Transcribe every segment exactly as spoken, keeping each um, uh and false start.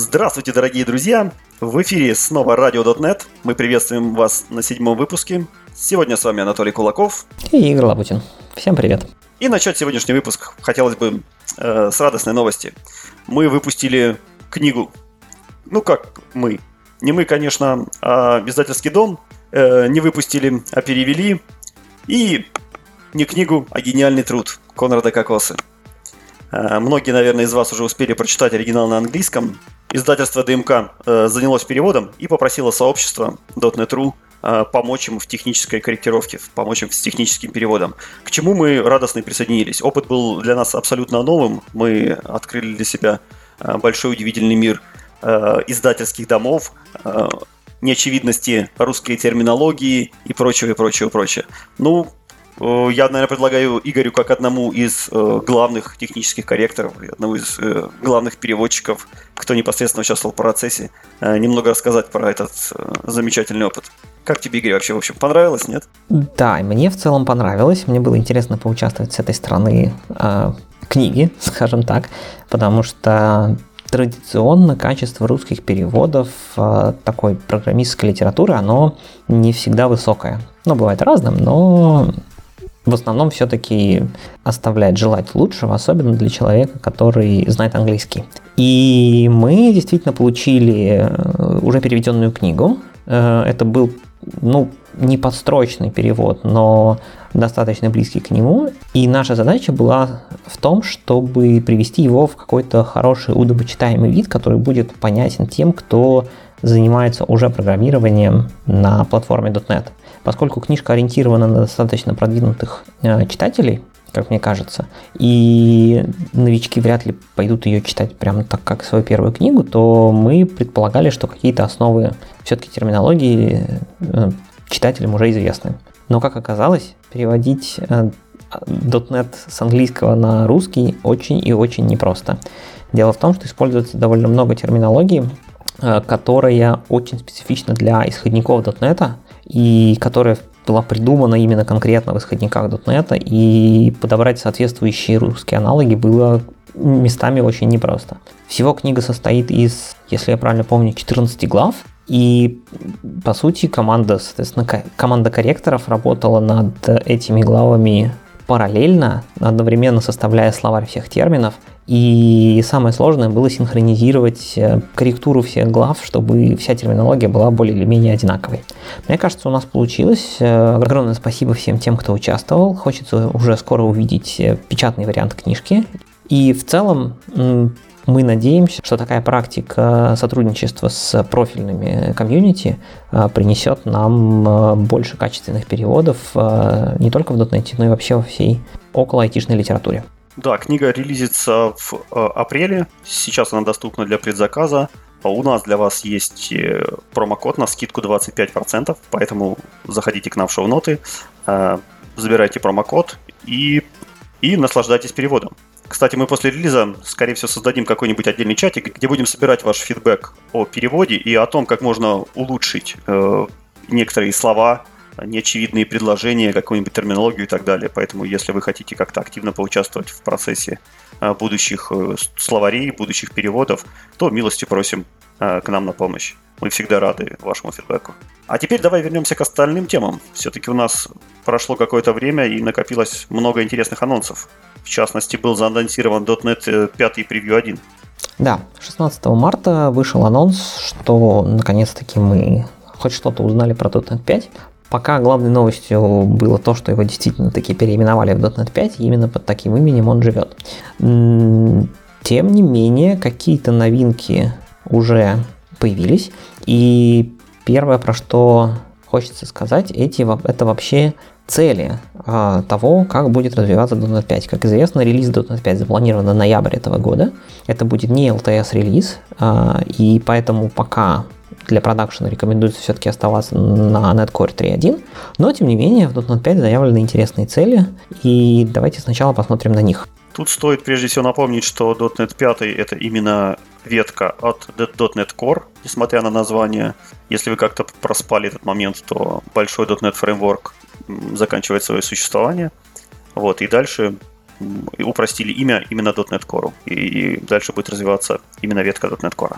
Здравствуйте, дорогие друзья! В эфире снова Радио .дот нет. Мы приветствуем вас на седьмом выпуске. Сегодня с вами Анатолий Кулаков и Игорь Лапутин. Всем привет! И начать сегодняшний выпуск хотелось бы э, с радостной новости. Мы выпустили книгу. Ну как мы? Не мы, конечно, а Издательский дом. Э, не выпустили, а перевели. И не книгу, а «Гениальный труд» Конрада Кокоса. Многие, наверное, из вас уже успели прочитать оригинал на английском. Издательство ДМК занялось переводом и попросило сообщество .дот нет ру помочь им в технической корректировке, помочь им с техническим переводом. К чему мы радостно присоединились. Опыт был для нас абсолютно новым. Мы открыли для себя большой удивительный мир издательских домов, неочевидности русской терминологии и прочего, и прочего, и прочего. Ну, я, наверное, предлагаю Игорю как одному из э, главных технических корректоров, одному из э, главных переводчиков, кто непосредственно участвовал в процессе, э, немного рассказать про этот э, замечательный опыт. Как тебе, Игорь, вообще, в общем, понравилось, нет? Да, мне в целом понравилось. Мне было интересно поучаствовать с этой стороны э, книги, скажем так, потому что традиционно качество русских переводов э, такой программистской литературы, оно не всегда высокое. Ну, бывает разным, но в основном все-таки оставляет желать лучшего, особенно для человека, который знает английский. И мы действительно получили уже переведенную книгу. Это был, ну, не подстрочный перевод, но достаточно близкий к нему. И наша задача была в том, чтобы привести его в какой-то хороший, удобочитаемый вид, который будет понятен тем, кто занимается уже программированием на платформе .дот нет. Поскольку книжка ориентирована на достаточно продвинутых э, читателей, как мне кажется, и новички вряд ли пойдут ее читать прямо так, как свою первую книгу, то мы предполагали, что какие-то основы все-таки терминологии э, читателям уже известны. Но, как оказалось, переводить э, .дот нет с английского на русский очень и очень непросто. Дело в том, что используется довольно много терминологии, э, которая очень специфична для исходников .дот нет, и которая была придумана именно конкретно в исходниках .дот нет, и подобрать соответствующие русские аналоги было местами очень непросто. Всего книга состоит из, если я правильно помню, четырнадцати глав, и, по сути, команда, соответственно, команда корректоров работала над этими главами параллельно, одновременно составляя словарь всех терминов, и самое сложное было синхронизировать корректуру всех глав, чтобы вся терминология была более или менее одинаковой. Мне кажется, у нас получилось. Огромное спасибо всем тем, кто участвовал. Хочется уже скоро увидеть печатный вариант книжки. И в целом мы надеемся, что такая практика сотрудничества с профильными комьюнити принесет нам больше качественных переводов не только в .дот нет, но и вообще во всей около айтишной литературе. Да, книга релизится в апреле. Сейчас она доступна для предзаказа. У нас для вас есть промокод на скидку двадцать пять процентов, поэтому заходите к нам в шоу-ноты, забирайте промокод и, и наслаждайтесь переводом. Кстати, мы после релиза, скорее всего, создадим какой-нибудь отдельный чатик, где будем собирать ваш фидбэк о переводе и о том, как можно улучшить э, некоторые слова, неочевидные предложения, какую-нибудь терминологию и так далее. Поэтому, если вы хотите как-то активно поучаствовать в процессе э, будущих э, словарей, будущих переводов, то милостью просим э, к нам на помощь. Мы всегда рады вашему фидбэку. А теперь давай вернемся к остальным темам. Все-таки у нас прошло какое-то время и накопилось много интересных анонсов. В частности, был заанонсирован .дот нет пять превью один. Да, шестнадцатого марта вышел анонс, что наконец-таки мы хоть что-то узнали про .дот нет пять. Пока главной новостью было то, что его действительно-таки переименовали в .дот нет пять, и именно под таким именем он живет. Тем не менее, какие-то новинки уже появились, и первое, про что хочется сказать, эти, это вообще цели э, того, как будет развиваться .дот нет пять. Как известно, релиз .дот нет пять запланирован на ноябрь этого года. Это будет не эл ти эс-релиз, э, и поэтому пока для продакшена рекомендуется все-таки оставаться на .дот нет Core три точка один. Но, тем не менее, в .дот нет пять заявлены интересные цели, и давайте сначала посмотрим на них. Тут стоит прежде всего напомнить, что .дот нет пять — это именно ветка от .дот нет Core, несмотря на название. Если вы как-то проспали этот момент, то большой .дот нет фреймворк заканчивает свое существование. Вот, и дальше упростили имя именно .дот нет Core. И дальше будет развиваться именно ветка .дот нет Core.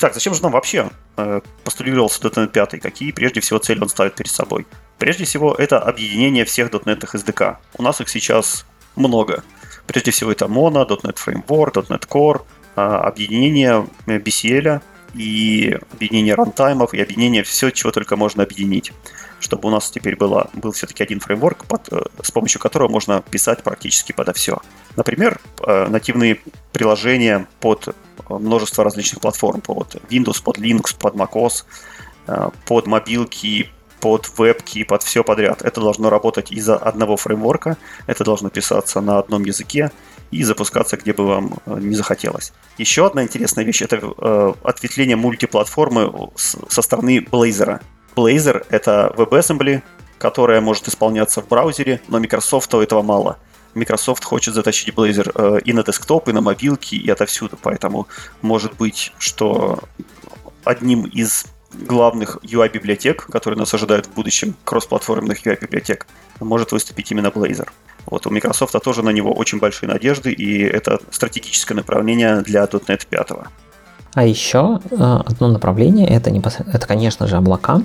Итак, зачем же нам вообще э, постулировался дот нет пять? Какие прежде всего цели он ставит перед собой? Прежде всего, это объединение всех .дот нет эс ди кей. У нас их сейчас много. Прежде всего, это Mono, .дот нет Framework, .дот нет Core, э, объединение би си эл и объединение рантаймов, и объединение всего, чего только можно объединить, чтобы у нас теперь было, был все-таки один фреймворк, под, э, с помощью которого можно писать практически подо все. Например, э, нативные приложения под множество различных платформ, под Windows, под Linux, под macOS, э, под мобилки, под вебки, под все подряд. Это должно работать из-за одного фреймворка, это должно писаться на одном языке и запускаться, где бы вам не захотелось. Еще одна интересная вещь – это э, ответвление мультиплатформы с, со стороны Blazor. Blazor – это WebAssembly, которая может исполняться в браузере, но Microsoft этого мало. Microsoft хочет затащить Blazor э, и на десктоп, и на мобилки, и отовсюду. Поэтому может быть, что одним из главных ю ай-библиотек, которые нас ожидают в будущем, кроссплатформенных ю ай-библиотек, может выступить именно Blazor. Вот у Microsoft тоже на него очень большие надежды, и это стратегическое направление для .дот нет пять. А еще одно направление – это, это, конечно же, облака.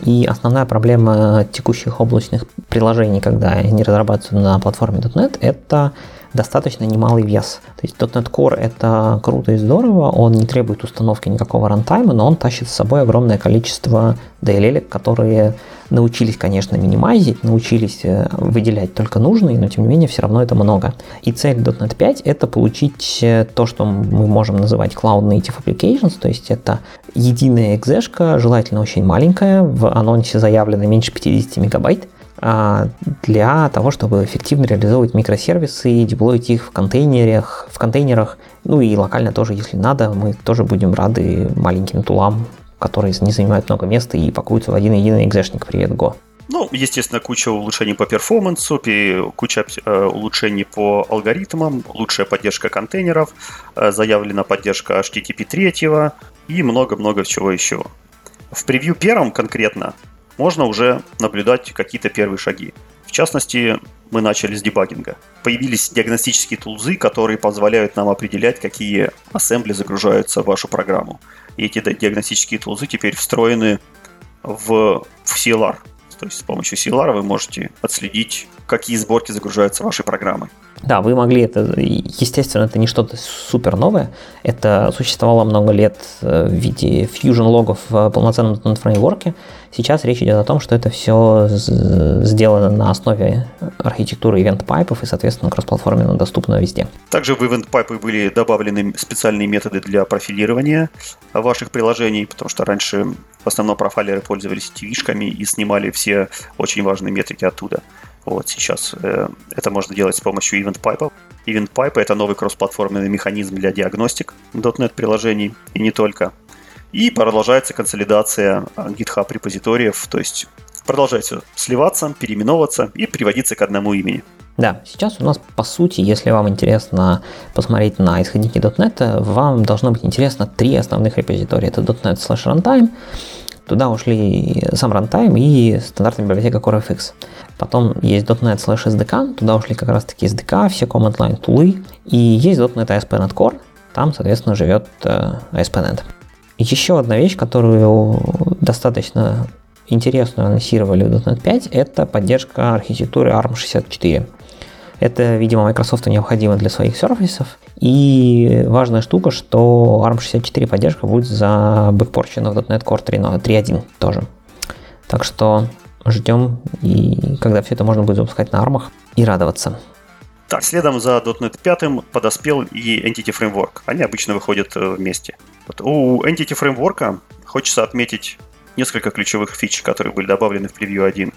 И основная проблема текущих облачных приложений, когда они разрабатываются на платформе .дот нет, это достаточно немалый вес. То есть .дот нет Core – это круто и здорово, он не требует установки никакого рантайма, но он тащит с собой огромное количество ди эл эл, которые научились, конечно, минимизить, научились выделять только нужные, но тем не менее все равно это много. И цель .дот нет пять – это получить то, что мы можем называть Cloud Native Applications, то есть это единая экзешка, желательно очень маленькая, в анонсе заявлено меньше пятьдесят мегабайт, для того, чтобы эффективно реализовывать микросервисы и деплоить их в контейнерах, в контейнерах, ну и локально тоже, если надо, мы тоже будем рады маленьким тулам, которые не занимают много места и пакуются в один-единый экзешник. Привет, Go! Ну, естественно, куча улучшений по перформансу, куча улучшений по алгоритмам, лучшая поддержка контейнеров, заявлена поддержка эйч ти ти пи три и много-много чего еще. В превью первом конкретно можно уже наблюдать какие-то первые шаги. В частности, мы начали с дебагинга. Появились диагностические тулзы, которые позволяют нам определять, какие ассембли загружаются в вашу программу. И эти диагностические тулзы теперь встроены в, в си эл ар. То есть с помощью си эл ар вы можете отследить, какие сборки загружаются в вашей программой. Да, вы могли это... Естественно, это не что-то супер новое. Это существовало много лет в виде фьюжн-логов в полноценном фреймворке. Сейчас речь идет о том, что это все сделано на основе архитектуры ивент-пайпов и, соответственно, кроссплатформенно доступно везде. Также в ивент-пайпы были добавлены специальные методы для профилирования ваших приложений, потому что раньше в основном профайлеры пользовались ти ви-шками и снимали все очень важные метрики оттуда. Вот сейчас э, это можно делать с помощью Event Pipe. Event Pipe — это новый кроссплатформенный механизм для диагностик .дот нет приложений и не только. И продолжается консолидация GitHub репозиториев, то есть продолжает все сливаться, переименовываться и приводиться к одному имени. Да, сейчас у нас, по сути, если вам интересно посмотреть на исходники .дот нет, вам должно быть интересно три основных репозитория. Это .дот нет slash runtime, туда ушли сам runtime и стандартная библиотека CoreFX. Потом есть .дот нет slash эс ди кей, туда ушли как раз-таки эс ди кей, все command line тулы. И есть .дот нет эй эс пи точка нет Core, там, соответственно, живет эй эс пи точка нет. И еще одна вещь, которую достаточно интересную анонсировали в .дот нет пять, это поддержка архитектуры арм шестьдесят четыре. Это, видимо, Microsoft необходимо для своих сервисов. И важная штука, что арм шестьдесят четыре поддержка будет за бэкпорчена в .дот нет Core три точка один тоже. Так что ждем, и когда все это можно будет запускать на армах и радоваться. Так, следом за .дот нет пять подоспел и Entity Framework. Они обычно выходят вместе. Вот. У Entity Framework хочется отметить несколько ключевых фич, которые были добавлены в превью один.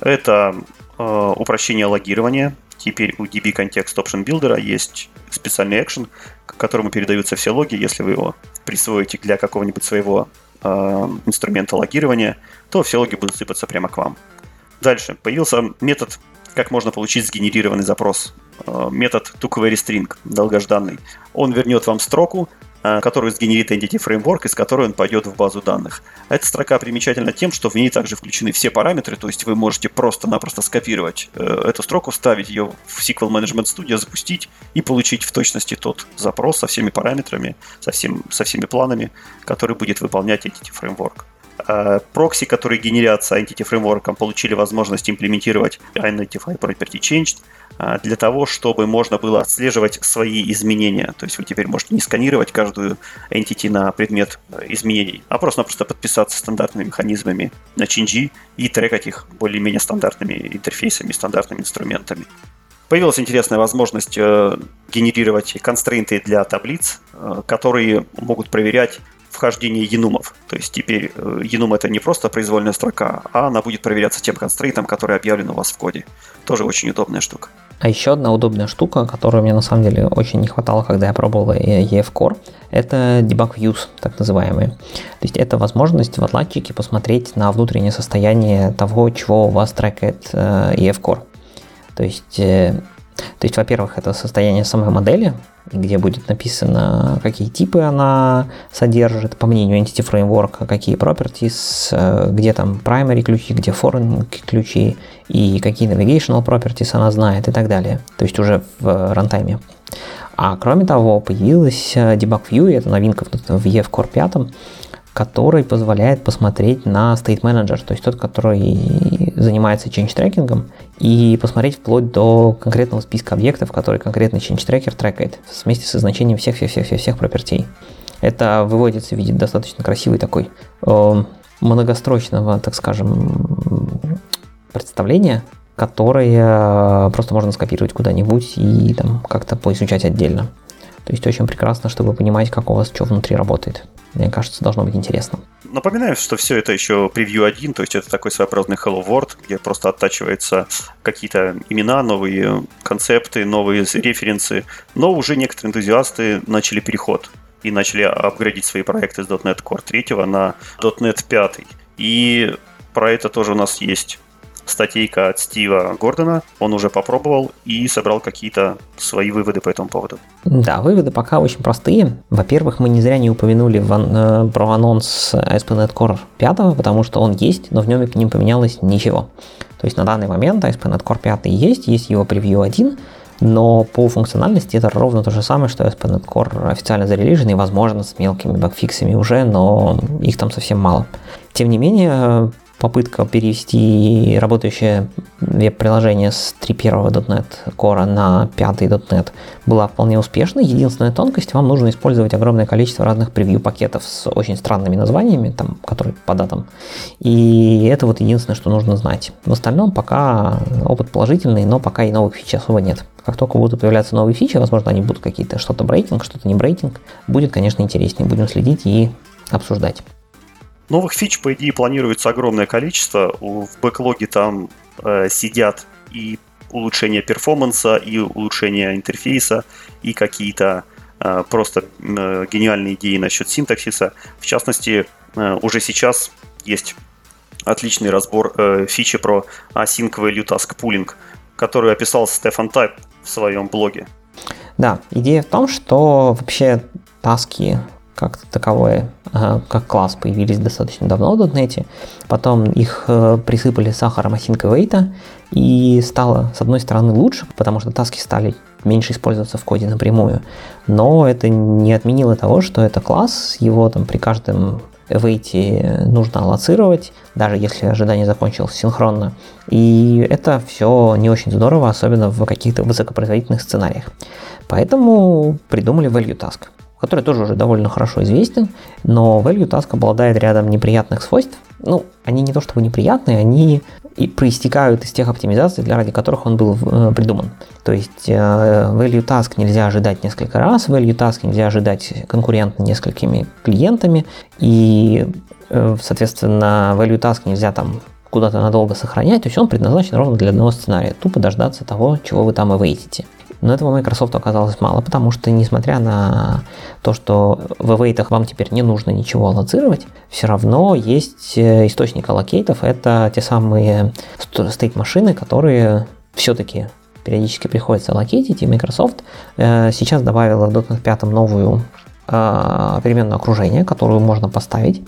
Это э, упрощение логирования. Теперь у ди би Context Option Builder есть специальный экшен, к которому передаются все логи. Если вы его присвоите для какого-нибудь своего э, инструмента логирования, то все логи будут сыпаться прямо к вам. Дальше появился метод, как можно получить сгенерированный запрос. Э, метод toQueryString, долгожданный. Он вернет вам строку, которую сгенерит Entity Framework, из которой он пойдет в базу данных. Эта строка примечательна тем, что в ней также включены все параметры, то есть вы можете просто-напросто скопировать эту строку, вставить ее в эс ку эль Management Studio, запустить и получить в точности тот запрос со всеми параметрами, со, всем, со всеми планами, который будет выполнять Entity Framework. Прокси, которые генерятся Entity Framework, получили возможность имплементировать Identify Property Changed, для того, чтобы можно было отслеживать свои изменения. То есть вы теперь можете не сканировать каждую entity на предмет изменений, а просто-напросто подписаться стандартными механизмами на Change и трекать их более-менее стандартными интерфейсами, стандартными инструментами. Появилась интересная возможность генерировать констрейнты для таблиц, которые могут проверять вхождение енумов. То есть теперь енум — это не просто произвольная строка, а она будет проверяться тем констрейтом, который объявлен у вас в коде. Тоже очень удобная штука. А еще одна удобная штука, которой мне на самом деле очень не хватало, когда я пробовал и эф Core, это debug views, так называемые. То есть это возможность в отладчике посмотреть на внутреннее состояние того, чего у вас трекает и эф Core. То есть, то есть, во-первых, это состояние самой модели, где будет написано, какие типы она содержит, по мнению Entity Framework, какие properties, где там primary ключи, где foreign ключи, и какие navigational properties она знает и так далее. То есть уже в рантайме. А кроме того, появилась Debug View, это новинка в и эф Core пять, который позволяет посмотреть на State Manager, то есть тот, который занимается change tracking, и посмотреть вплоть до конкретного списка объектов, которые конкретный change tracker трекает вместе со значением всех-всех-всех-всех пропертей. Это выводится в виде достаточно красивой такой э, многострочного, так скажем, представления, которое просто можно скопировать куда-нибудь и там как-то поизучать отдельно. То есть очень прекрасно, чтобы понимать, как у вас что внутри работает. Мне кажется, должно быть интересно. Напоминаю, что все это еще превью один, то есть это такой своеобразный Hello World, где просто оттачиваются какие-то имена, новые концепты, новые референсы. Но уже некоторые энтузиасты начали переход и начали апгрейдить свои проекты с .дот нет Core три на .дот нет пять. И про это тоже у нас есть статейка от Стива Гордона. Он уже попробовал и собрал какие-то свои выводы по этому поводу. Да, выводы пока очень простые. Во-первых, мы не зря не упомянули ван, про анонс эй эс пи точка нет Core пять, потому что он есть, но в нем не поменялось ничего. То есть на данный момент эй эс пи точка нет Core пять есть, есть его превью один, но по функциональности это ровно то же самое, что эй эс пи точка нет Core официально зарелиженный, возможно, с мелкими багфиксами уже, но их там совсем мало. Тем не менее, попытка перевести работающее веб-приложение с три точка один .дот нет Core на пять .дот нет была вполне успешной. Единственная тонкость, вам нужно использовать огромное количество разных превью-пакетов с очень странными названиями, там, которые по датам. И это вот единственное, что нужно знать. В остальном пока опыт положительный, но пока и новых фич особо нет. Как только будут появляться новые фичи, возможно, они будут какие-то, что-то брейтинг, что-то не брейтинг, будет, конечно, интереснее. Будем следить и обсуждать. Новых фич, по идее, планируется огромное количество. В бэклоге там э, сидят и улучшение перформанса, и улучшение интерфейса, и какие-то э, просто э, гениальные идеи насчет синтаксиса. В частности, э, уже сейчас есть отличный разбор э, фичи про Async Value Task Pooling, который описал Стефан Тайп в своем блоге. Да, идея в том, что вообще таски как таковое, как класс, появились достаточно давно в .дот нет, потом их присыпали сахаром async await, и стало, с одной стороны, лучше, потому что таски стали меньше использоваться в коде напрямую, но это не отменило того, что это класс, его там при каждом await нужно аллоцировать, даже если ожидание закончилось синхронно, и это все не очень здорово, особенно в каких-то высокопроизводительных сценариях. Поэтому придумали value task, который тоже уже довольно хорошо известен, но ValueTask обладает рядом неприятных свойств. Ну, они не то чтобы неприятные, они и проистекают из тех оптимизаций, для ради которых он был э, придуман. То есть э, ValueTask нельзя ожидать несколько раз, ValueTask нельзя ожидать конкурентно несколькими клиентами, и, э, соответственно, ValueTask нельзя там куда-то надолго сохранять, то есть он предназначен ровно для одного сценария, тупо дождаться того, чего вы там await-ите. Но этого Microsoft оказалось мало, потому что, несмотря на то, что в await-ах вам теперь не нужно ничего аллоцировать, все равно есть источник аллокейтов, это те самые state-машины, которые все-таки периодически приходится аллокейтить, и Microsoft сейчас добавила в .дот нет пять новую э, переменную окружение, которую можно поставить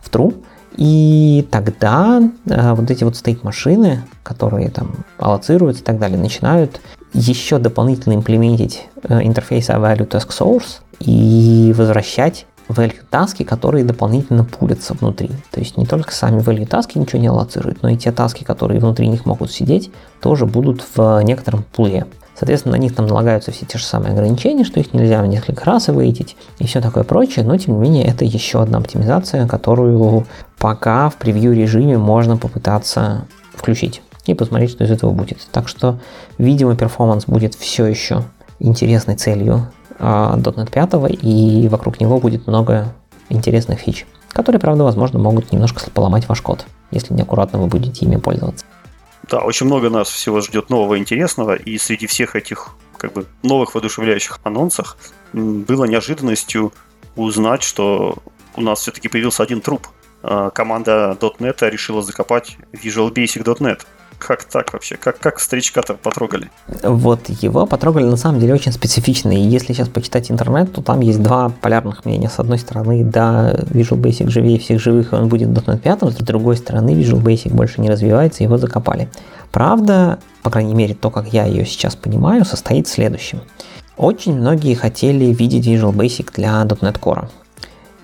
в true. И тогда э, вот эти вот стейт-машины, которые там аллоцируют и так далее, начинают еще дополнительно имплементить э, интерфейс ValueTask Source и возвращать value-таски, которые дополнительно пулятся внутри. То есть не только сами value-таски ничего не аллоцируют, но и те таски, которые внутри них могут сидеть, тоже будут в некотором пуле. Соответственно, на них там налагаются все те же самые ограничения, что их нельзя в несколько раз выйти и все такое прочее, но тем не менее это еще одна оптимизация, которую пока в превью режиме можно попытаться включить и посмотреть, что из этого будет. Так что, видимо, перформанс будет все еще интересной целью дот нет пять, и вокруг него будет много интересных фич, которые, правда, возможно, могут немножко поломать ваш код, если неаккуратно вы будете ими пользоваться. Да, очень много нас всего ждет нового интересного, и среди всех этих как бы новых воодушевляющих анонсов было неожиданностью узнать, что у нас все-таки появился один труп. Команда .дот нет решила закопать Visual Basic .дот нет. Как так вообще? Как, как старичка-то потрогали? Вот его потрогали на самом деле очень специфично. И если сейчас почитать интернет, то там есть два полярных мнения. С одной стороны, да, Visual Basic живее всех живых, и он будет в дот нет пять. С другой стороны, Visual Basic больше не развивается, его закопали. Правда, по крайней мере, то, как я ее сейчас понимаю, состоит в следующем. Очень многие хотели видеть Visual Basic для .дот нет Core.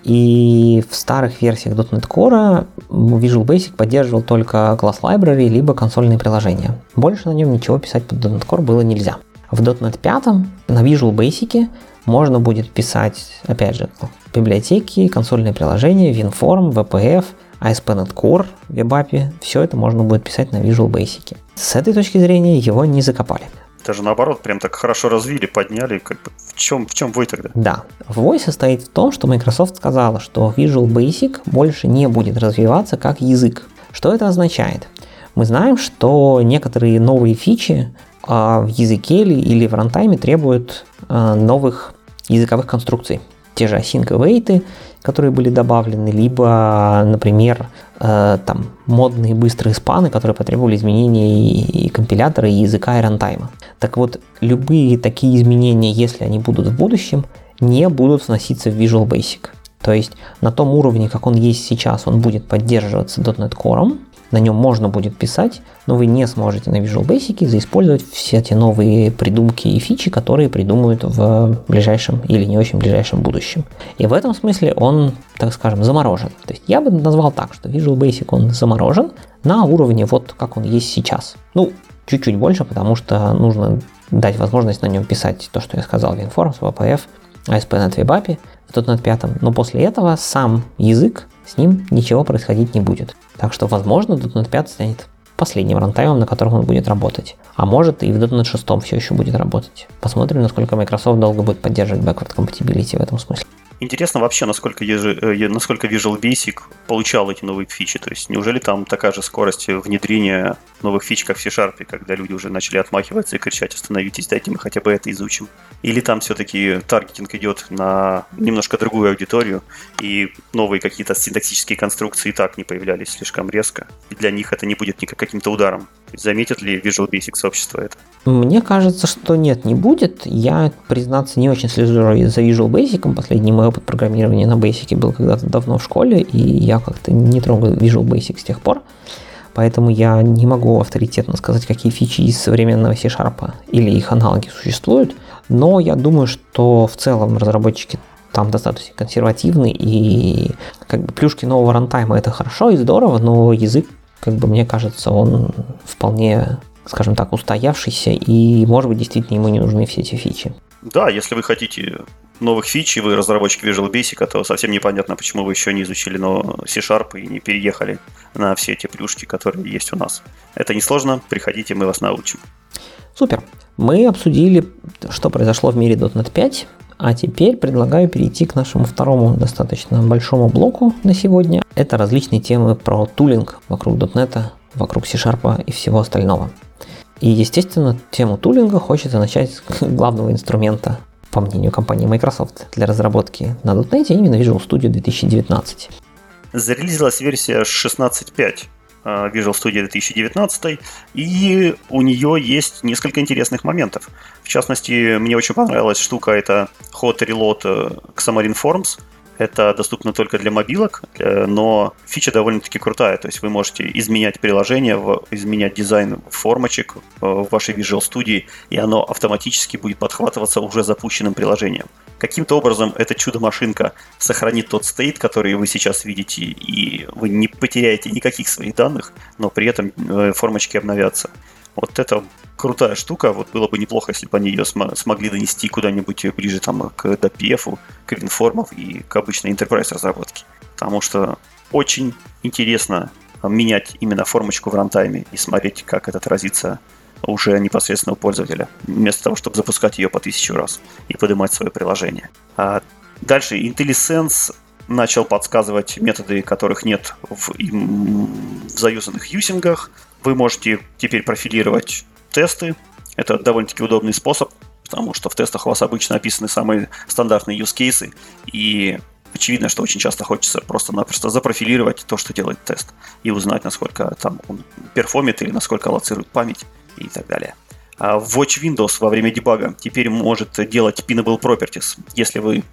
И в старых версиях .дот нет Core Visual Basic поддерживал только класс library, либо консольные приложения. Больше на нем ничего писать под .дот нет Core было нельзя. В .дот нет пять на Visual Basic можно будет писать, опять же, библиотеки, консольные приложения, WinForm, ви пи эф, эй эс пи точка нет Core, WebAPI. Все это можно будет писать на Visual Basic. С этой точки зрения его не закопали. Даже наоборот, прям так хорошо развили, подняли. Как бы, в чем, в чем вой тогда? Да, вой состоит в том, что Microsoft сказала, что Visual Basic больше не будет развиваться как язык. Что это означает? Мы знаем, что некоторые новые фичи э, в языке или, или в рантайме требуют э, новых языковых конструкций. Те же async await, которые были добавлены, либо, например, э, там, модные быстрые спаны, которые потребовали изменений и, и компилятора, и языка, и рантайма. Так вот, любые такие изменения, если они будут в будущем, не будут вноситься в Visual Basic. То есть на том уровне, как он есть сейчас, он будет поддерживаться .дот нет Core, на нем можно будет писать, но вы не сможете на Visual Basic заиспользовать все эти новые придумки и фичи, которые придумают в ближайшем или не очень ближайшем будущем. И в этом смысле он, так скажем, заморожен. То есть я бы назвал так, что Visual Basic он заморожен на уровне вот как он есть сейчас. Ну, чуть-чуть больше, потому что нужно дать возможность на нем писать то, что я сказал, WinForms, ви пи эф, эй эс пи точка нет WebAPI в .дот нет пять, но после этого сам язык, с ним ничего происходить не будет. Так что, возможно, .дот нет пять станет последним рантаймом, на котором он будет работать. А может, и в .дот нет шесть все еще будет работать. Посмотрим, насколько Microsoft долго будет поддерживать backward compatibility в этом смысле. Интересно вообще, насколько, насколько Visual Basic получал эти новые фичи. То есть, неужели там такая же скорость внедрения новых фич, как в C-Sharp, когда люди уже начали отмахиваться и кричать: остановитесь, дайте мы хотя бы это изучим. Или там все-таки таргетинг идет на немножко другую аудиторию, и новые какие-то синтаксические конструкции и так не появлялись слишком резко, и для них это не будет никак каким-то ударом. Заметит ли Visual Basic сообщество это? Мне кажется, что нет, не будет. Я, признаться, не очень слежу за Visual Basic. Последний мой опыт программирования на Basic был когда-то давно в школе, и я как-то не трогал Visual Basic с тех пор. Поэтому я не могу авторитетно сказать, какие фичи из современного C-Sharp или их аналоги существуют. Но я думаю, что в целом разработчики там достаточно консервативны, и как бы плюшки нового рантайма – это хорошо и здорово, но язык, как бы мне кажется, он вполне, скажем так, устоявшийся, и, может быть, действительно ему не нужны все эти фичи. Да, если вы хотите новых фич, и вы разработчик Visual Basic, то совсем непонятно, почему вы еще не изучили C-Sharp и не переехали на все эти плюшки, которые есть у нас. Это несложно, приходите, мы вас научим. Супер. Мы обсудили, что произошло в мире .дот нет пять, а теперь предлагаю перейти к нашему второму достаточно большому блоку на сегодня. Это различные темы про тулинг вокруг .дот нет, вокруг C-Sharp и всего остального. И, естественно, тему тулинга хочется начать с главного инструмента, по мнению компании Microsoft, для разработки на .дот нет, именно Visual Studio две тысячи девятнадцать. Зарелизилась версия шестнадцать точка пять Visual Studio две тысячи девятнадцать, и у нее есть несколько интересных моментов. В частности, мне очень понравилась штука, это Hot Reload Xamarin Forms. Это доступно только для мобилок, но фича довольно-таки крутая. То есть вы можете изменять приложение, изменять дизайн формочек в вашей Visual Studio, и оно автоматически будет подхватываться уже запущенным приложением. Каким-то образом эта чудо-машинка сохранит тот стейт, который вы сейчас видите, и вы не потеряете никаких своих данных, но при этом формочки обновятся. Вот это крутая штука, вот было бы неплохо, если бы они ее см- смогли донести куда-нибудь ближе там, к ди пи эф, к WinForms и к обычной Enterprise разработке. Потому что очень интересно менять именно формочку в рантайме и смотреть, как это отразится уже непосредственно у пользователя, вместо того, чтобы запускать ее по тысячу раз и поднимать свое приложение. А дальше IntelliSense начал подсказывать методы, которых нет в, в заюзанных юсингах. Вы можете теперь профилировать тесты. Это довольно-таки удобный способ, потому что в тестах у вас обычно описаны самые стандартные юзкейсы, и очевидно, что очень часто хочется просто-напросто запрофилировать то, что делает тест, и узнать, насколько там он перформит или насколько аллоцирует память и так далее. Watch Windows во время дебага теперь может делать pinnable properties. Если вы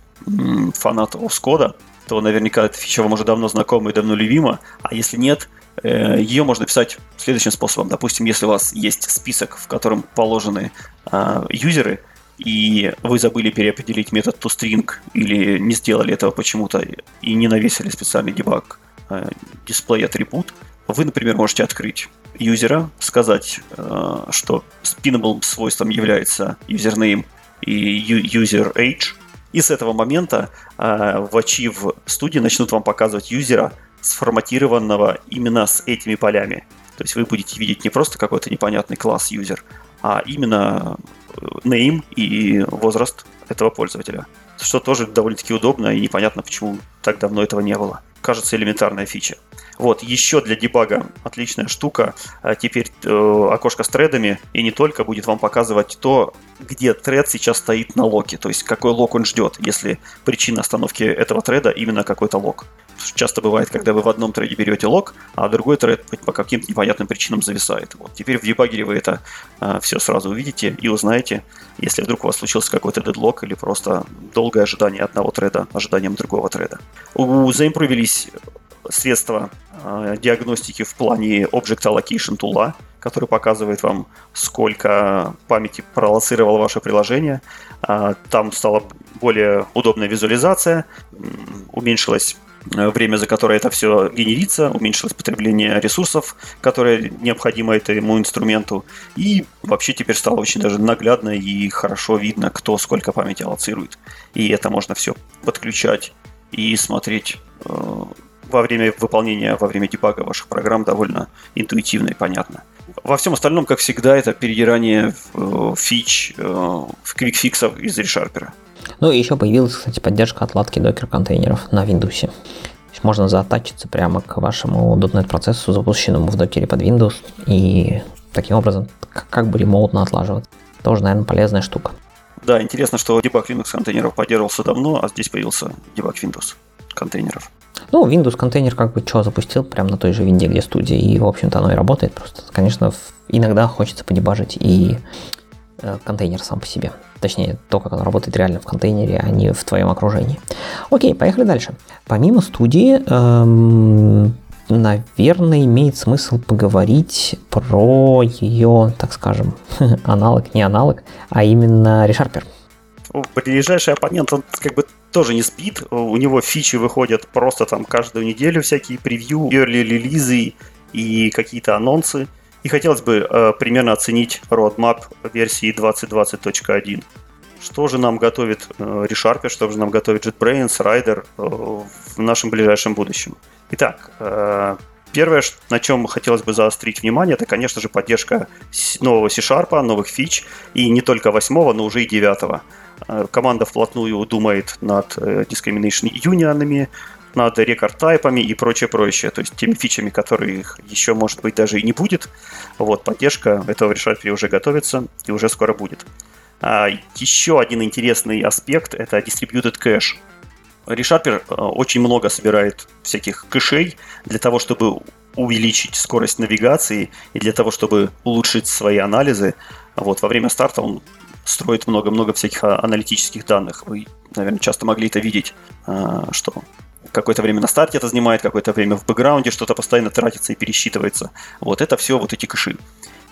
фанат оскода, то наверняка эта фича вам уже давно знакома и давно любима, а если нет, ее можно писать следующим способом. Допустим, если у вас есть список, в котором положены э, юзеры, и вы забыли переопределить метод toString или не сделали этого почему-то и не навесили специальный дебаг э, display attribute, вы, например, можете открыть юзера, сказать, э, что pinnable свойством является username и user age, и с этого момента э, в Achieve Studio начнут вам показывать юзера, сформатированного именно с этими полями. То есть вы будете видеть не просто какой-то непонятный класс user, а именно name и возраст этого пользователя. Что тоже довольно-таки удобно и непонятно, почему так давно этого не было. Кажется, элементарная фича. Вот, еще для дебага отличная штука. Теперь э, окошко с тредами, и не только, будет вам показывать то, где тред сейчас стоит на локе, то есть какой лок он ждет, если причина остановки этого треда именно какой-то лок. Часто бывает, когда вы в одном треде берете лок, а другой тред по каким-то непонятным причинам зависает. Вот, теперь в дебагере вы это э, все сразу увидите и узнаете, если вдруг у вас случился какой-то дедлок или просто долгое ожидание одного треда ожиданием другого треда. У, заимпровились средства э, диагностики в плане Object Allocation Tool, который показывает вам, сколько памяти проаллоцировало ваше приложение. Э, там стала более удобная визуализация, э, уменьшилось время, за которое это все генерится, уменьшилось потребление ресурсов, которые необходимо этому инструменту, и вообще теперь стало очень даже наглядно и хорошо видно, кто сколько памяти аллоцирует. И это можно все подключать и смотреть э, во время выполнения, во время дебага ваших программ довольно интуитивно и понятно. Во всем остальном, как всегда, это передирание э, фич, э, квикфиксов из ReSharper. Ну и еще появилась, кстати, поддержка отладки докер-контейнеров на Windows. Можно зааттачиться прямо к вашему .дот нет процессу, запущенному в докере под Windows, и таким образом как бы ремоутно отлаживать. Тоже, наверное, полезная штука. Да, интересно, что дебаг Linux контейнеров поддерживался давно, а здесь появился дебаг Windows контейнеров. Ну, Windows контейнер как бы что запустил прямо на той же винде, где студия, и, в общем-то, оно и работает. Просто, конечно, иногда хочется подебажить и контейнер сам по себе. Точнее, то, как он работает реально в контейнере, а не в твоем окружении. Окей, поехали дальше. Помимо студии, эм, наверное, имеет смысл поговорить про ее, так скажем, аналог, не аналог, а именно ReSharper. Ближайший оппонент, он как бы тоже не спит. У него фичи выходят просто там каждую неделю, всякие превью, early-релизы и какие-то анонсы. И хотелось бы э, примерно оценить roadmap версии двадцать двадцать точка один. Что же нам готовит э, ReSharper, что же нам готовит JetBrains, Rider э, в нашем ближайшем будущем. Итак, э, первое, на чем хотелось бы заострить внимание, это, конечно же, поддержка нового C-Sharp, новых фич, и не только восьмого, но уже и девятого. Э, команда вплотную думает над э, discrimination union'ами, над рекорд-тайпами и прочее-прочее, то есть теми фичами, которых еще, может быть, даже и не будет. Вот, поддержка этого в ReSharper уже готовится и уже скоро будет. А еще один интересный аспект – это distributed кэш. ReSharper очень много собирает всяких кэшей для того, чтобы увеличить скорость навигации и для того, чтобы улучшить свои анализы. Вот, во время старта он строит много-много всяких аналитических данных. Вы, наверное, часто могли это видеть, что какое-то время на старте это занимает, какое-то время в бэкграунде что-то постоянно тратится и пересчитывается. Вот это все, вот эти кэши.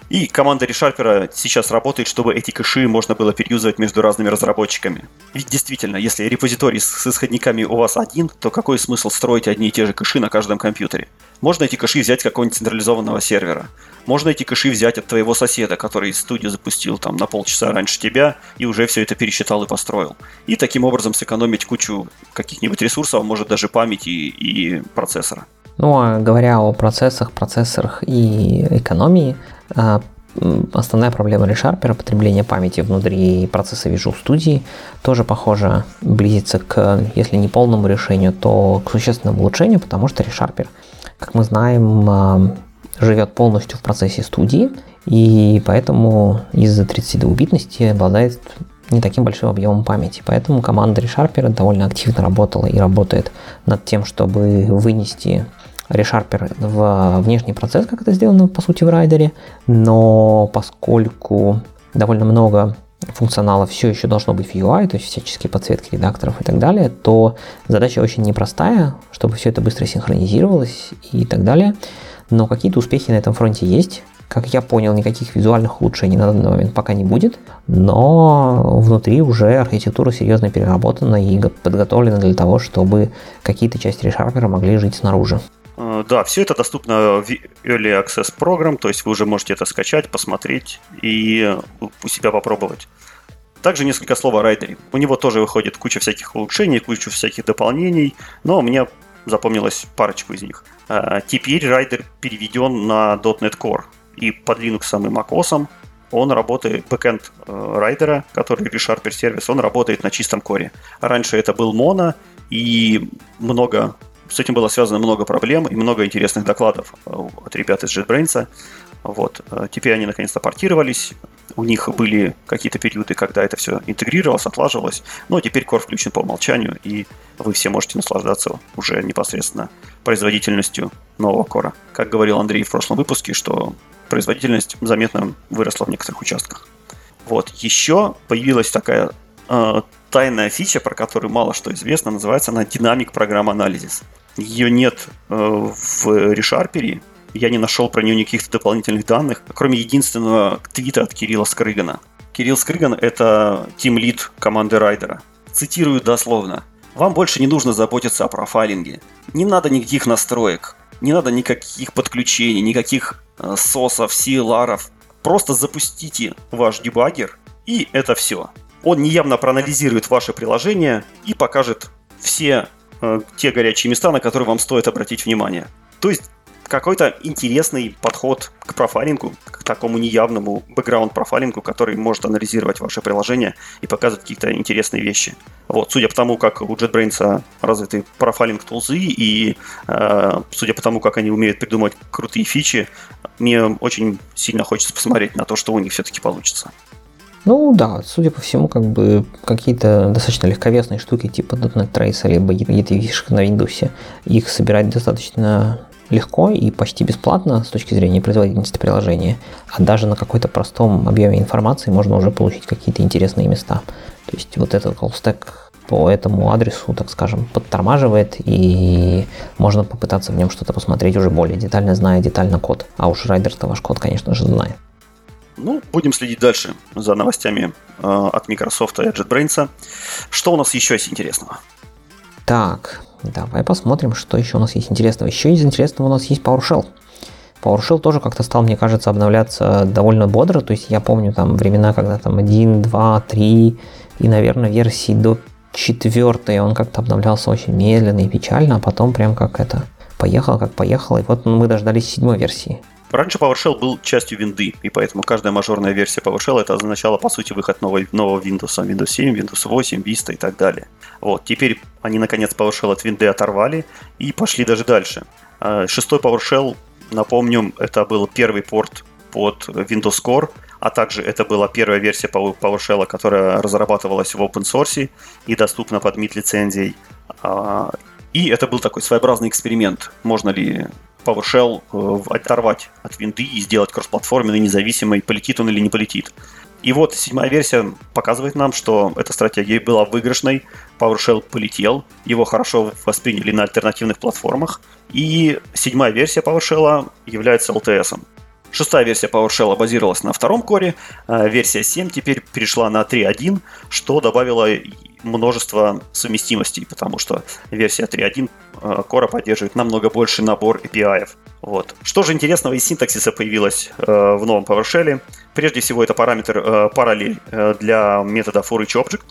И команда ReSharper сейчас работает, чтобы эти кэши можно было переюзывать между разными разработчиками. Ведь действительно, если репозиторий с исходниками у вас один, то какой смысл строить одни и те же кэши на каждом компьютере? Можно эти кэши взять с какого-нибудь централизованного сервера. Можно эти кэши взять от твоего соседа, который студию запустил там на полчаса раньше тебя и уже все это пересчитал и построил. И таким образом сэкономить кучу каких-нибудь ресурсов, может даже памяти и, и процессора. Ну, а говоря о процессах, процессорах и экономии, основная проблема ReSharper — потребление памяти внутри процесса Visual Studio тоже, похоже, близится к, если не полному решению, то к существенному улучшению, потому что ReSharper, как мы знаем, живет полностью в процессе студии, и поэтому из-за тридцатидвухбитности обладает не таким большим объемом памяти. Поэтому команда ReSharper довольно активно работала и работает над тем, чтобы вынести ReSharper в внешний процесс, как это сделано, по сути, в Райдере, но поскольку довольно много функционала все еще должно быть в ю ай, то есть всяческие подсветки редакторов и так далее, то задача очень непростая, чтобы все это быстро синхронизировалось и так далее, но какие-то успехи на этом фронте есть. Как я понял, никаких визуальных улучшений на данный момент пока не будет, но внутри уже архитектура серьезно переработана и подготовлена для того, чтобы какие-то части ReSharper могли жить снаружи. Да, все это доступно в Early Access Program, то есть вы уже можете это скачать, посмотреть и у себя попробовать. Также несколько слов о Rider. У него тоже выходит куча всяких улучшений, куча всяких дополнений, но мне запомнилось парочку из них. Теперь Rider переведен на .дот нет Core, и под Linux и macOS он работает, бэкэнд Rider, который ReSharper сервис, он работает на чистом коре. Раньше это был моно, и много... С этим было связано много проблем и много интересных докладов от ребят из JetBrains. Вот. Теперь они наконец-то портировались. У них были какие-то периоды, когда это все интегрировалось, отлаживалось. Но теперь Core включен по умолчанию, и вы все можете наслаждаться уже непосредственно производительностью нового Core. Как говорил Андрей в прошлом выпуске, что производительность заметно выросла в некоторых участках. Вот. Еще появилась такая... тайная фича, про которую мало что известно, называется она Dynamic Program Analysis. Ее нет э, в ReSharper, я не нашел про нее никаких дополнительных данных, кроме единственного твита от Кирилла Скрыгана. Кирилл Скрыган — это тимлид команды Райдера. Цитирую дословно. «Вам больше не нужно заботиться о профайлинге. Не надо никаких настроек, не надо никаких подключений, никаких э, сосов, си эл ар-ов. Просто запустите ваш дебаггер, и это все». Он неявно проанализирует ваше приложение и покажет все э, те горячие места, на которые вам стоит обратить внимание. То есть какой-то интересный подход к профайлингу, к такому неявному бэкграунд-профайлингу, который может анализировать ваше приложение и показывать какие-то интересные вещи. Вот, судя по тому, как у JetBrains развиты профайлинг-тулзы и э, судя по тому, как они умеют придумать крутые фичи, мне очень сильно хочется посмотреть на то, что у них все-таки получится. Ну да, судя по всему, как бы какие-то достаточно легковесные штуки типа .NET Trace либо какие-то фишки на Windows, их собирать достаточно легко и почти бесплатно с точки зрения производительности приложения, а даже на какой-то простом объеме информации можно уже получить какие-то интересные места. То есть вот этот колл-стэк по этому адресу, так скажем, подтормаживает, и можно попытаться в нем что-то посмотреть уже более детально, зная детально код. А уж Райдер-то ваш код, конечно же, знает. Ну, будем следить дальше за новостями э, от Microsoft и JetBrains. Что у нас еще есть интересного? Так, давай посмотрим, что еще у нас есть интересного. Еще из интересного у нас есть PowerShell. PowerShell тоже как-то стал, мне кажется, обновляться довольно бодро. То есть я помню там времена, когда там один, два, три и, наверное, версии до четвёртой он как-то обновлялся очень медленно и печально, а потом прям как это поехало, как поехало. И вот мы дождались седьмой версии. Раньше PowerShell был частью винды, и поэтому каждая мажорная версия PowerShell это означало, по сути, выход новой, нового Windows, Windows семь, Windows восемь, Vista и так далее. Вот, теперь они, наконец, PowerShell от винды оторвали и пошли даже дальше. Шестой PowerShell, напомню, это был первый порт под Windows Core, а также это была первая версия PowerShell, которая разрабатывалась в open source и доступна под мид-лицензией. И это был такой своеобразный эксперимент, можно ли PowerShell оторвать от винды и сделать кроссплатформенный, независимый, полетит он или не полетит. И вот седьмая версия показывает нам, что эта стратегия была выигрышной, PowerShell полетел, его хорошо восприняли на альтернативных платформах, и седьмая версия PowerShell является эл-ти-эс-ом. Шестая версия PowerShell базировалась на втором коре, версия семь теперь перешла на три точка один, что добавило множество совместимостей, потому что версия три точка один кора поддерживает намного больше набор эй-пи-ай-ов. Вот. Что же интересного из синтаксиса появилось э, в новом PowerShell? Прежде всего, это параметр э, параллель э, для метода forEachObject.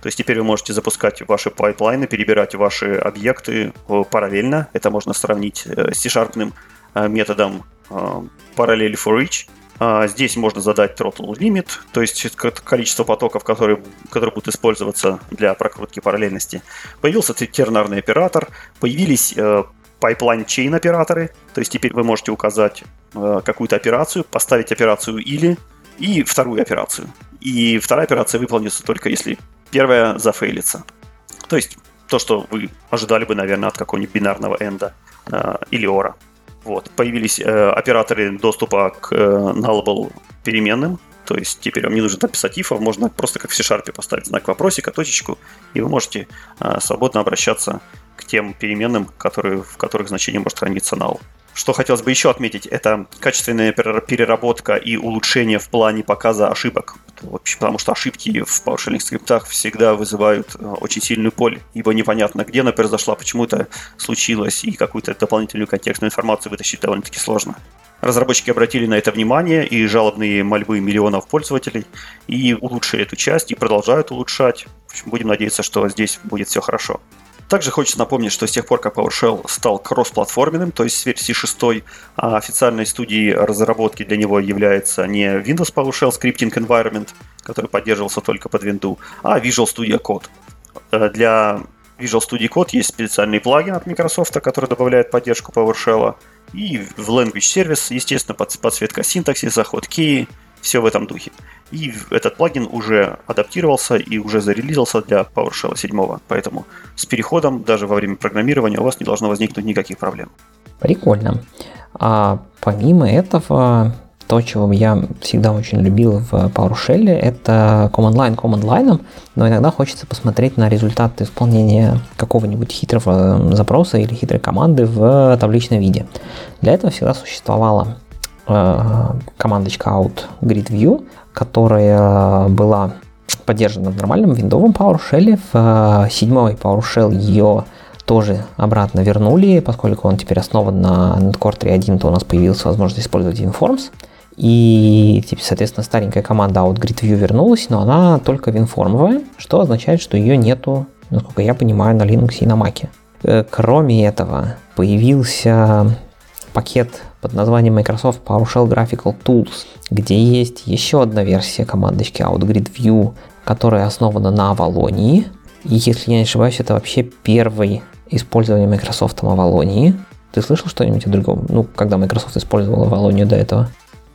То есть теперь вы можете запускать ваши пайплайны, перебирать ваши объекты э, параллельно. Это можно сравнить э, с C-sharpным э, методом э, параллель forEach. Э, здесь можно задать throttle limit, то есть количество потоков, которые, которые будут использоваться для прокрутки параллельности. Появился тернарный оператор, появились... Э, Pipeline Chain операторы, то есть теперь вы можете указать э, какую-то операцию, поставить операцию или и вторую операцию. И вторая операция выполнится только если первая зафейлится. То есть то, что вы ожидали бы, наверное, от какого-нибудь бинарного энда э, или ора. Вот. Появились э, операторы доступа к э, nullable переменным, то есть теперь вам не нужно писать ифов, можно просто как в C-Sharp поставить знак вопросика, точечку, и вы можете э, свободно обращаться к тем переменным, которые, в которых значение может храниться null. Что хотелось бы еще отметить, это качественная переработка и улучшение в плане показа ошибок. Потому что ошибки в PowerShell скриптах всегда вызывают очень сильную боль, ибо непонятно, где она произошла, почему это случилось, и какую-то дополнительную контекстную информацию вытащить довольно-таки сложно. Разработчики обратили на это внимание и жалобные мольбы миллионов пользователей, и улучшили эту часть, и продолжают улучшать. В общем, будем надеяться, что здесь будет все хорошо. Также хочется напомнить, что с тех пор, как PowerShell стал кроссплатформенным, то есть с версии шестой, официальной студией разработки для него является не Windows PowerShell Scripting Environment, который поддерживался только под Windows, а Visual Studio Code. Для Visual Studio Code есть специальный плагин от Microsoft, который добавляет поддержку PowerShell, и в Language Service, естественно, подсветка синтаксиса, хоткеи, все в этом духе. И этот плагин уже адаптировался и уже зарелизился для PowerShell семь. Поэтому с переходом даже во время программирования у вас не должно возникнуть никаких проблем. Прикольно. А помимо этого, то, чего я всегда очень любил в PowerShell, это command line command line, но иногда хочется посмотреть на результаты исполнения какого-нибудь хитрого запроса или хитрой команды в табличном виде. Для этого всегда существовала командочка out grid view, которая была поддержана в нормальном виндовом PowerShell. В седьмой PowerShell ее тоже обратно вернули, поскольку он теперь основан на .NET Core три точка один, то у нас появилась возможность использовать WinForms. И, типа, соответственно, старенькая команда outGridView вернулась, но она только WinForm'овая, что означает, что ее нету, насколько я понимаю, на Linux и на Mac. Кроме этого, появился пакет под названием Microsoft PowerShell Graphical Tools, где есть еще одна версия командочки outGridView, которая основана на Авалонии. И если я не ошибаюсь, это вообще первое использование Microsoft Авалонии. Ты слышал что-нибудь о другом? Ну, когда Microsoft использовал Авалонию до этого?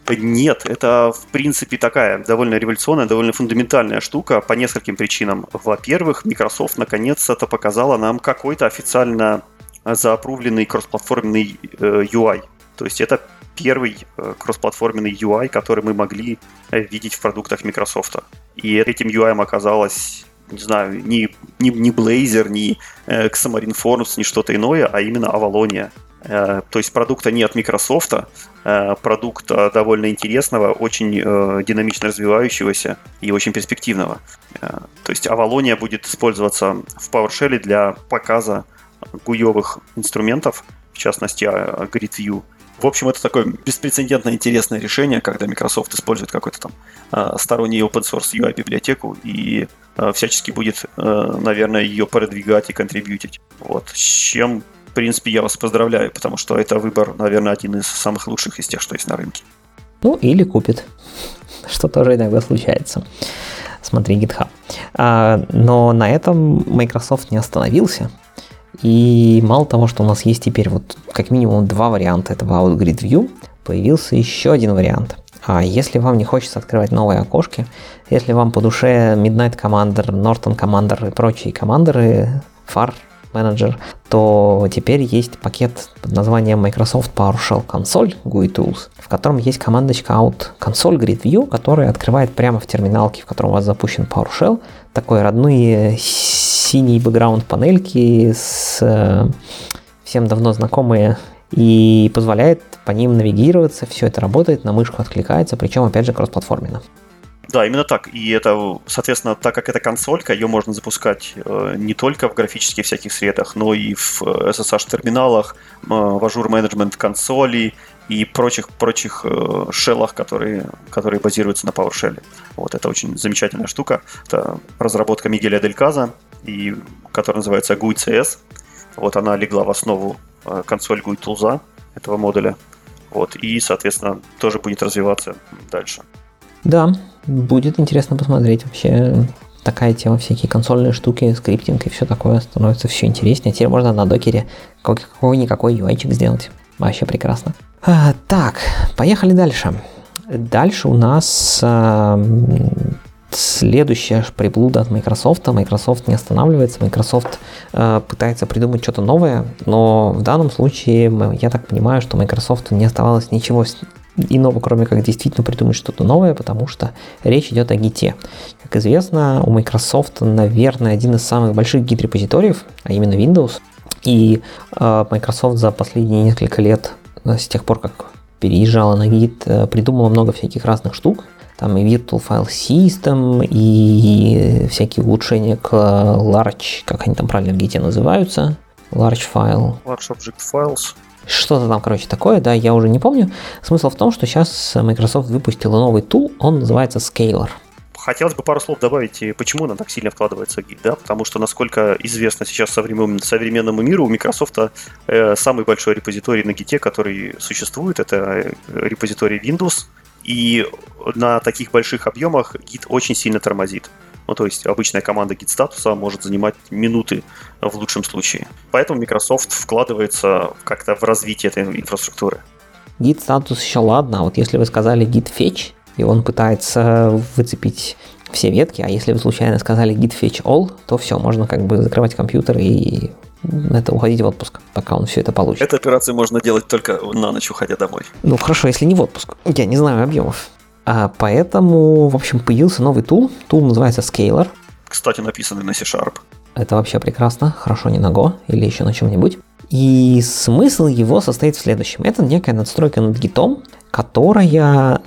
Нет, это в принципе такая довольно революционная, довольно фундаментальная штука по нескольким причинам. Во-первых, Microsoft наконец-то показала нам какой-то официально заапрувленный кроссплатформенный э, ю ай. То есть это первый э, кроссплатформенный ю ай, который мы могли э, видеть в продуктах Microsoft. И этим ю ай оказалось, не знаю, не, не, не Blazor, не э, Xamarin Forms, не что-то иное, а именно Avalonia. Э, то есть продукта не от Microsoft, э, продукта довольно интересного, очень э, динамично развивающегося и очень перспективного. Э, то есть Avalonia будет использоваться в PowerShell для показа гуевых инструментов, в частности GridView. В общем, это такое беспрецедентно интересное решение, когда Microsoft использует какой-то там э, сторонний open-source ю ай-библиотеку и э, всячески будет, э, наверное, ее продвигать и контрибьютить. Вот. С чем, в принципе, я вас поздравляю, потому что это выбор, наверное, один из самых лучших из тех, что есть на рынке. Ну, или купит, что тоже иногда случается. Смотри, GitHub. А, но на этом Microsoft не остановился. И мало того, что у нас есть теперь вот как минимум два варианта этого OutGridView, появился еще один вариант. А если вам не хочется открывать новые окошки, если вам по душе Midnight Commander, Norton Commander и прочие командеры, фар Manager, то теперь есть пакет под названием Microsoft PowerShell Console джи ю ай Tools, в котором есть командочка out console grid view, которая открывает прямо в терминалке, в котором у вас запущен PowerShell, такой родные синие бэкграунд панельки с э, всем давно знакомые, и позволяет по ним навигироваться, все это работает, на мышку откликается, причем опять же кроссплатформенно. Да, именно так. И это, соответственно, так как это консолька, ее можно запускать не только в графических всяких средах, но и в эс эс эйч-терминалах, в Azure Management консоли и прочих прочих шеллах, которые, которые базируются на PowerShell. Вот это очень замечательная штука. Это разработка Мигеля Дель Каза, и, которая называется джи ю ай.си эс. Вот она легла в основу консоль джи ю ай Tools этого модуля. Вот, и, соответственно, тоже будет развиваться дальше. Да, будет интересно посмотреть вообще такая тема, всякие консольные штуки, скриптинг и все такое становится все интереснее. Теперь можно на докере какой-никакой ю ай-чик сделать. Вообще прекрасно. А, так, поехали дальше. Дальше у нас а, следующая приблуда от Microsoft. Microsoft не останавливается, Microsoft а, пытается придумать что-то новое, но в данном случае я так понимаю, что Microsoft не оставалось ничего иного, кроме как действительно придумать что-то новое, потому что речь идет о гите. Как известно, у Microsoft, наверное, один из самых больших гид-репозиториев, а именно Windows, и э, Microsoft за последние несколько лет, с тех пор, как переезжала на гит, э, придумала много всяких разных штук, там и Virtual File System, и всякие улучшения к Large, как они там правильно в гите называются, Large File. Large Object Files. Что-то там, короче, такое, да, я уже не помню. Смысл в том, что сейчас Microsoft выпустила новый тул, он называется Scalar. Хотелось бы пару слов добавить, почему она так сильно вкладывается в гид, да, потому что, насколько известно сейчас современному миру, у Microsoft самый большой репозиторий на гите, который существует, это репозиторий Windows, и на таких больших объемах гид очень сильно тормозит. Ну, то есть обычная команда гид-статуса может занимать минуты в лучшем случае. Поэтому Microsoft вкладывается как-то в развитие этой инфраструктуры. Гид-статус еще ладно, а вот если вы сказали git-fetch, и он пытается выцепить все ветки, а если вы случайно сказали git-fetch-all, то все, можно как бы закрывать компьютер и это уходить в отпуск, пока он все это получит. Эту операцию можно делать только на ночь, уходя домой. Ну, хорошо, если не в отпуск. Я не знаю объемов. А поэтому, в общем, появился новый тул. Тул называется Scalar. Кстати, написанный на C-Sharp. Это вообще прекрасно. Хорошо, не на Go или еще на чем-нибудь. И смысл его состоит в следующем. Это некая надстройка над гитом, которая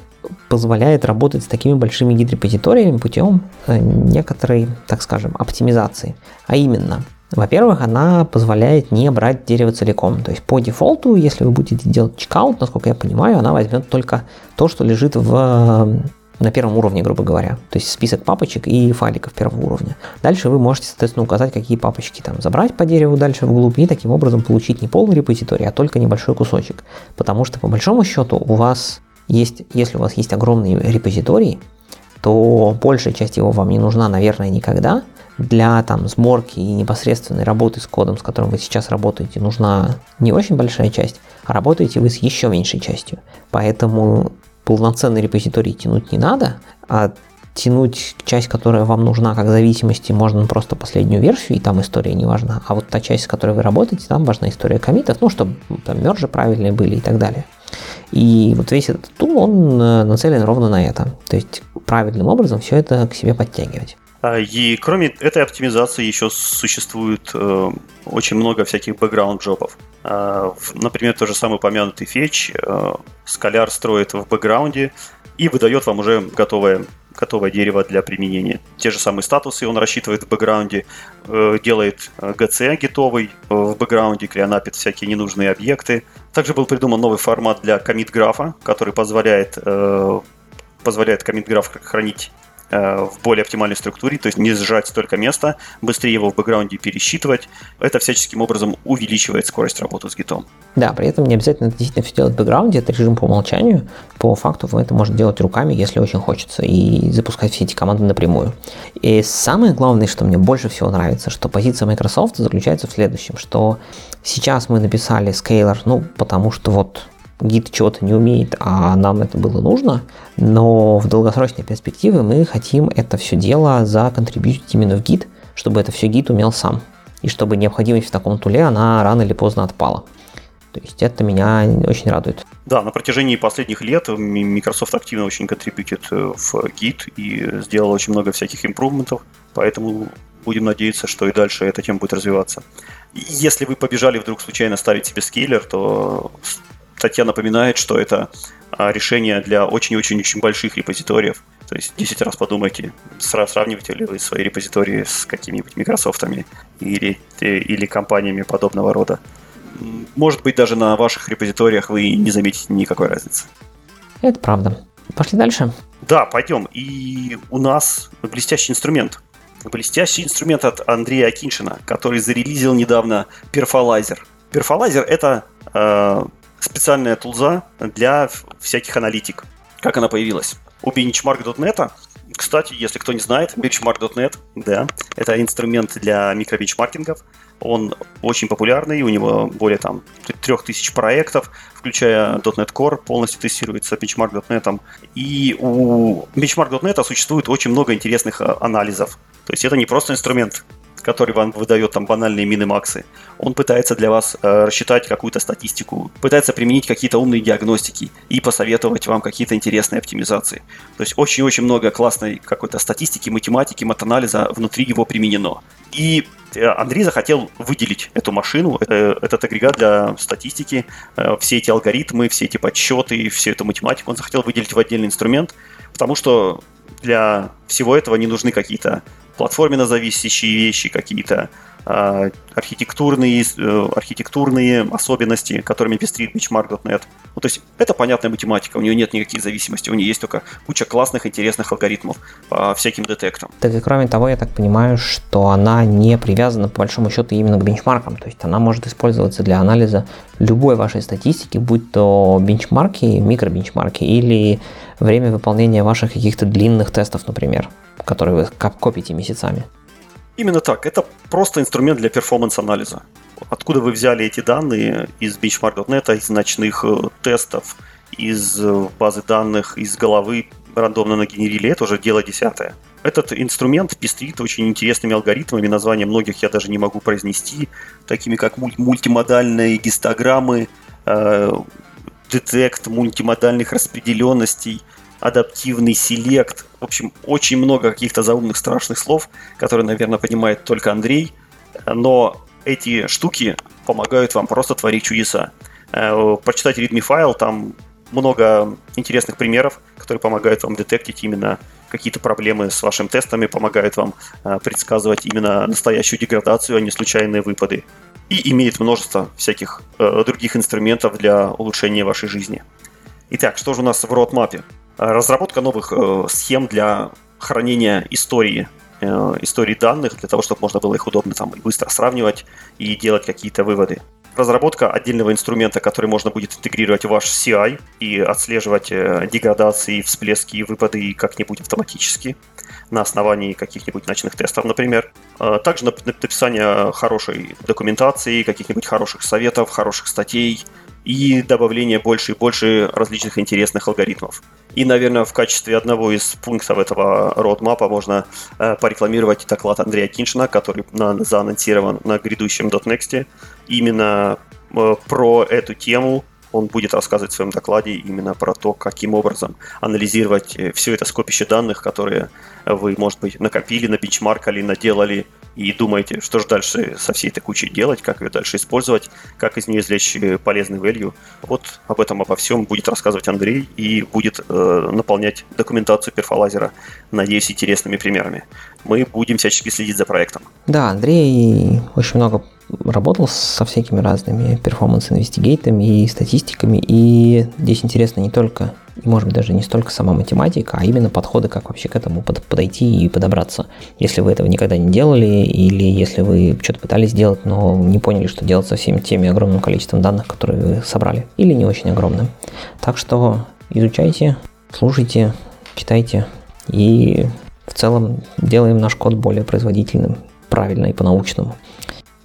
позволяет работать с такими большими гид-репозиториями путем некоторой, так скажем, оптимизации. А именно, во-первых, она позволяет не брать дерево целиком. То есть по дефолту, если вы будете делать чекаут, насколько я понимаю, она возьмет только то, что лежит в, на первом уровне, грубо говоря. То есть список папочек и файликов первого уровня. Дальше вы можете, соответственно, указать, какие папочки там забрать по дереву дальше вглубь, и таким образом получить не полный репозиторий, а только небольшой кусочек. Потому что, по большому счету, у вас есть, если у вас есть огромный репозиторий, то большая часть его вам не нужна, наверное, никогда. Для там, сборки и непосредственной работы с кодом, с которым вы сейчас работаете, нужна не очень большая часть, а работаете вы с еще меньшей частью. Поэтому полноценный репозиторий тянуть не надо, а тянуть часть, которая вам нужна как зависимости, можно просто последнюю версию, и там история не важна. А вот та часть, с которой вы работаете, там важна история коммитов, ну, чтобы там мержи правильные были и так далее. И вот весь этот тул, он нацелен ровно на это. То есть правильным образом все это к себе подтягивать. И кроме этой оптимизации еще существует э, очень много всяких бэкграунд-джобов. Э, например, тот же самый упомянутый фетч, э, Scalar строит в бэкграунде и выдает вам уже готовое, готовое дерево для применения. Те же самые статусы он рассчитывает в бэкграунде, э, делает джи си гитовый э, в бэкграунде, клеонапит всякие ненужные объекты. Также был придуман новый формат для коммит-графа, который позволяет, э, позволяет коммит-граф хранить в более оптимальной структуре, то есть не сжать столько места, быстрее его в бэкграунде пересчитывать. Это всяческим образом увеличивает скорость работы с гитом. Да, при этом не обязательно действительно все делать в бэкграунде, это режим по умолчанию. По факту вы это можете делать руками, если очень хочется, и запускать все эти команды напрямую. И самое главное, что мне больше всего нравится, что позиция Microsoft заключается в следующем, что сейчас мы написали Scalar, ну, потому что вот гид чего-то не умеет, а нам это было нужно, но в долгосрочной перспективе мы хотим это все дело законтрибьютить именно в гид, чтобы это все гид умел сам. и чтобы необходимость в таком туле, она рано или поздно отпала. То есть это меня очень радует. Да, на протяжении последних лет Microsoft активно очень контрибьютит в Git и сделал очень много всяких импрувментов, поэтому будем надеяться, что и дальше эта тема будет развиваться. Если вы побежали вдруг случайно ставить себе скейлер, то статья напоминает, что это решение для очень-очень-очень больших репозиториев. То есть десять раз подумайте, сравниваете ли вы свои репозитории с какими-нибудь Microsoft'ами или, или компаниями подобного рода. Может быть, даже на ваших репозиториях вы не заметите никакой разницы. Это правда. Пошли дальше? Да, пойдем. И у нас блестящий инструмент. Блестящий инструмент от Андрея Акиншина, который зарелизил недавно Perfolizer. Perfolizer — это э, специальная тулза для всяких аналитик. Как она появилась? У Benchmark точка нет. Кстати, если кто не знает, Benchmark точка нет, да, это инструмент для микробенчмаркингов. Он очень популярный, у него более там три тысячи проектов, включая .дот нет Core, полностью тестируется Benchmark точка нет. И у Benchmark точка нет существует очень много интересных анализов. То есть это не просто инструмент, который вам выдает там банальные мины-максы. Он пытается для вас э, рассчитать какую-то статистику, пытается применить какие-то умные диагностики и посоветовать вам какие-то интересные оптимизации. То есть очень-очень много классной какой-то статистики, математики, матанализа внутри его применено. И Андрей захотел выделить эту машину, э, этот агрегат для статистики, э, все эти алгоритмы, все эти подсчеты, всю эту математику он захотел выделить в отдельный инструмент, потому что для всего этого не нужны какие-то платформенно зависящие вещи, какие-то э, архитектурные, э, архитектурные особенности, которыми пестрит Benchmark точка нет. Ну, то есть это понятная математика, у нее нет никаких зависимостей, у нее есть только куча классных, интересных алгоритмов по всяким детектам. Так и кроме того, я так понимаю, что она не привязана по большому счету именно к бенчмаркам, то есть она может использоваться для анализа любой вашей статистики, будь то бенчмарки, микробенчмарки или время выполнения ваших каких-то длинных тестов, например, которые вы копите месяцами. Именно так. Это просто инструмент для перформанс-анализа. Откуда вы взяли эти данные? Из Benchmark точка нет, из ночных тестов, из базы данных, из головы рандомно нагенерили. Это уже дело десятое. Этот инструмент пестрит очень интересными алгоритмами. Названия многих я даже не могу произнести. Такими как мультимодальные гистограммы, детект мультимодальных распределенностей, адаптивный селект. В общем, очень много каких-то заумных страшных слов, которые, наверное, понимает только Андрей. Но эти штуки помогают вам просто творить чудеса. Прочитать readme файл, там много интересных примеров, которые помогают вам детектить именно какие-то проблемы с вашими тестами, помогают вам предсказывать именно настоящую деградацию, а не случайные выпады. И имеет множество всяких других инструментов для улучшения вашей жизни. Итак, что же у нас в roadmap? Разработка новых э, схем для хранения истории, э, истории данных, для того, чтобы можно было их удобно там, и быстро сравнивать и делать какие-то выводы. Разработка отдельного инструмента, который можно будет интегрировать в ваш си ай и отслеживать э, деградации, всплески и выпады как-нибудь автоматически на основании каких-нибудь ночных тестов, например. Э, также нап- написание хорошей документации, каких-нибудь хороших советов, хороших статей, и добавление больше и больше различных интересных алгоритмов. И, наверное, в качестве одного из пунктов этого roadmap можно э, порекламировать доклад Андрея Киншина, который на, заанонсирован на грядущем .next. Именно э, про эту тему он будет рассказывать в своем докладе, именно про то, каким образом анализировать все это скопище данных, которые вы, может быть, накопили, набенчмаркали, наделали, и думаете, что же дальше со всей этой кучей делать, как ее дальше использовать, как из нее извлечь полезный value. Вот об этом, обо всем будет рассказывать Андрей и будет э, наполнять документацию Perfolizer, надеюсь, интересными примерами. Мы будем всячески следить за проектом. Да, Андрей очень много работал со всякими разными перформанс-инвестигейтами и статистиками, и здесь интересно не только, и может быть даже не столько сама математика, а именно подходы, как вообще к этому подойти и подобраться. Если вы этого никогда не делали, или если вы что-то пытались делать, но не поняли, что делать со всеми теми огромным количеством данных, которые вы собрали, или не очень огромным. Так что изучайте, слушайте, читайте, и в целом делаем наш код более производительным, правильно и по-научному.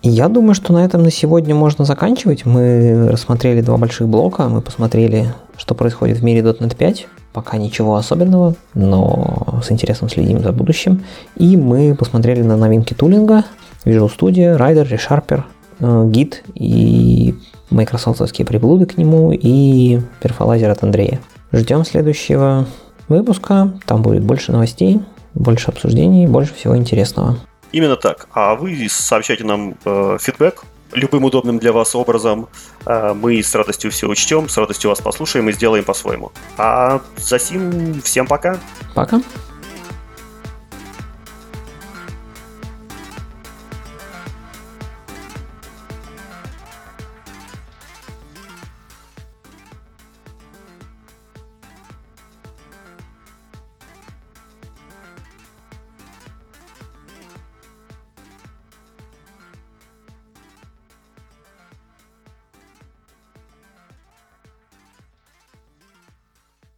Я думаю, что на этом на сегодня можно заканчивать. Мы рассмотрели два больших блока, мы посмотрели, что происходит в мире .дот нет пять. Пока ничего особенного, но с интересом следим за будущим. И мы посмотрели на новинки тулинга, Visual Studio, Rider, ReSharper, Git и майкрософтовские приблуды к нему и Perfolizer от Андрея. Ждем следующего выпуска, там будет больше новостей, больше обсуждений, больше всего интересного. Именно так. А вы сообщайте нам э, фидбэк любым удобным для вас образом. Э, мы с радостью все учтем, с радостью вас послушаем и сделаем по-своему. А засим всем пока. Пока.